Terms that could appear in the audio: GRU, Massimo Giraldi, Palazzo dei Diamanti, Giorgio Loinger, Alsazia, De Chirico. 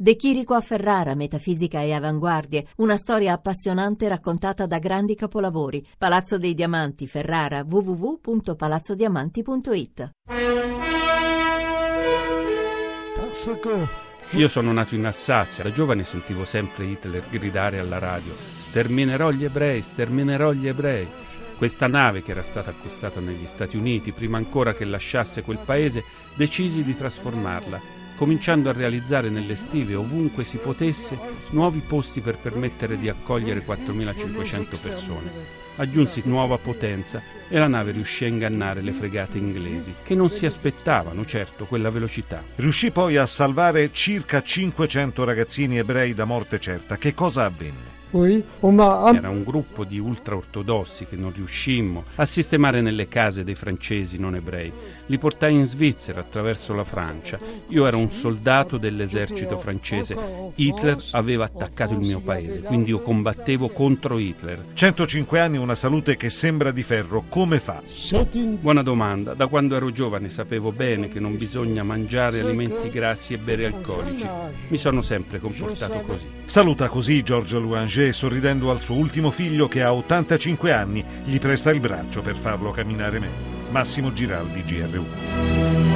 De Chirico a Ferrara, metafisica e avanguardie, una storia appassionante raccontata da grandi capolavori. Palazzo dei Diamanti, Ferrara, www.palazzodiamanti.it. Io sono nato in Alsazia, da giovane sentivo sempre Hitler gridare alla radio: "Sterminerò gli ebrei, sterminerò gli ebrei". Questa nave, che era stata accostata negli Stati Uniti, prima ancora che lasciasse quel paese, decisi di trasformarla, cominciando a realizzare nelle stive, ovunque si potesse, nuovi posti per permettere di accogliere 4.500 persone. Aggiunsi nuova potenza e la nave riuscì a ingannare le fregate inglesi, che non si aspettavano, certo, quella velocità. Riuscì poi a salvare circa 500 ragazzini ebrei da morte certa. Che cosa avvenne? Era un gruppo di ultraortodossi che non riuscimmo a sistemare nelle case dei francesi non ebrei. Li portai in Svizzera attraverso la Francia. Io ero un soldato dell'esercito francese. Hitler aveva attaccato il mio paese, quindi io combattevo contro Hitler. 105 anni, una salute che sembra di ferro. Come fa? Buona domanda. Da quando ero giovane sapevo bene che non bisogna mangiare alimenti grassi e bere alcolici. Mi sono sempre comportato così. Saluta così Giorgio Loinger, sorridendo al suo ultimo figlio che a 85 anni gli presta il braccio per farlo camminare meglio. Massimo Giraldi, GRU.